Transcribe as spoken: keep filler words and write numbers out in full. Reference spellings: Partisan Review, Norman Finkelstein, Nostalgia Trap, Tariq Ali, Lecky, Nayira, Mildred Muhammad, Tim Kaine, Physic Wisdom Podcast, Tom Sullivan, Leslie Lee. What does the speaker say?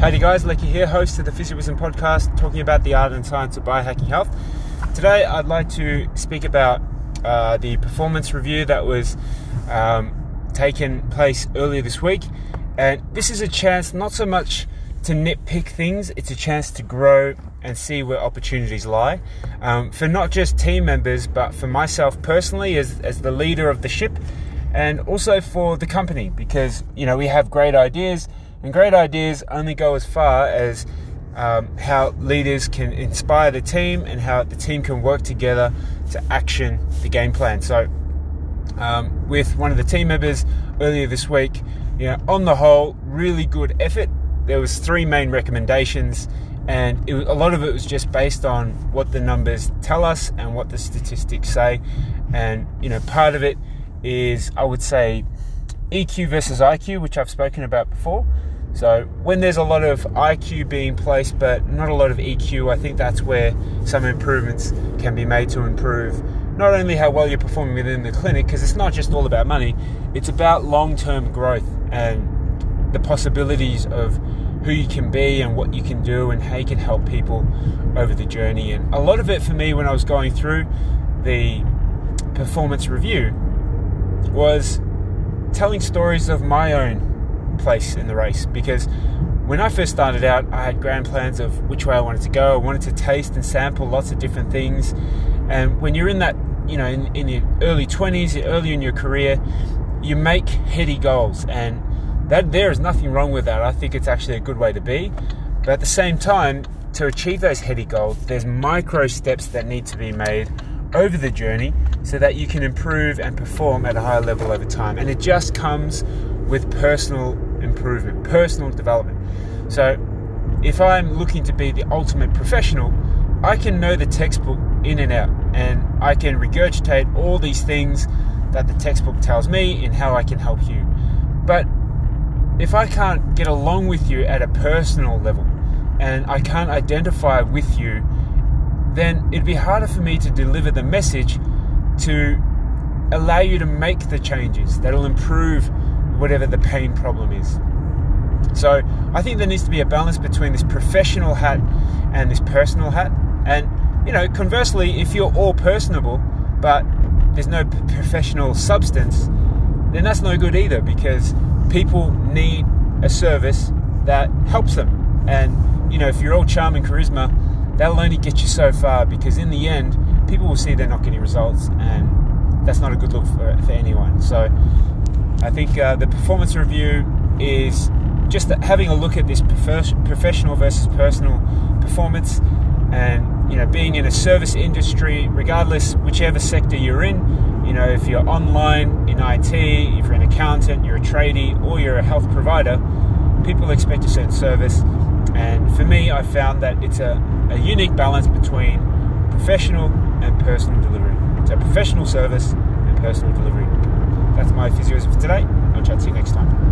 Howdy guys, Lecky here, host of the Physic Wisdom Podcast, talking about the art and science of biohacking health. Today I'd like to speak about uh, the performance review that was um, taken place earlier this week. And this is a chance not so much to nitpick things, it's a chance to grow and see where opportunities lie. Um, for not just team members, but for myself personally as, as the leader of the ship, and also for the company, because you know we have great ideas, and great ideas only go as far as um, how leaders can inspire the team and how the team can work together to action the game plan. So um, with one of the team members earlier this week, you know, on the whole, really good effort. There was three main recommendations, and it was, a lot of it was just based on what the numbers tell us and what the statistics say. And you know, part of it is, I would say, E Q versus I Q, which I've spoken about before. So when there's a lot of I Q being placed but not a lot of E Q, I think that's where some improvements can be made to improve not only how well you're performing within the clinic, because it's not just all about money, it's about long-term growth and the possibilities of who you can be and what you can do and how you can help people over the journey. And a lot of it for me when I was going through the performance review was telling stories of my own place in the race, because when I first started out, I had grand plans of which way I wanted to go. I wanted to taste and sample lots of different things. And when you're in that, you know, in, in your early twenties, early in your career, you make heady goals, and that there is nothing wrong with that. I think it's actually a good way to be. But at the same time, to achieve those heady goals, there's micro steps that need to be made over the journey so that you can improve and perform at a higher level over time. And it just comes with personal improvement, personal development. So if I'm looking to be the ultimate professional, I can know the textbook in and out, and I can regurgitate all these things that the textbook tells me in how I can help you. But if I can't get along with you at a personal level and I can't identify with you, then it'd be harder for me to deliver the message to allow you to make the changes that'll improve whatever the pain problem is. So I think there needs to be a balance between this professional hat and this personal hat. And, you know, conversely, if you're all personable, but there's no professional substance, then that's no good either, because people need a service that helps them. And, you know, if you're all charm and charisma, that'll only get you so far, because in the end, people will see they're not getting results, and that's not a good look for, for anyone. So I think uh, the performance review is just having a look at this professional versus personal performance, and, you know, being in a service industry, regardless, whichever sector you're in, you know, if you're online, in I T, if you're an accountant, you're a tradie, or you're a health provider, people expect a certain service. And for me, I found that it's a, a unique balance between professional and personal delivery. So professional service and personal delivery. That's my physio for today. I'll chat to you next time.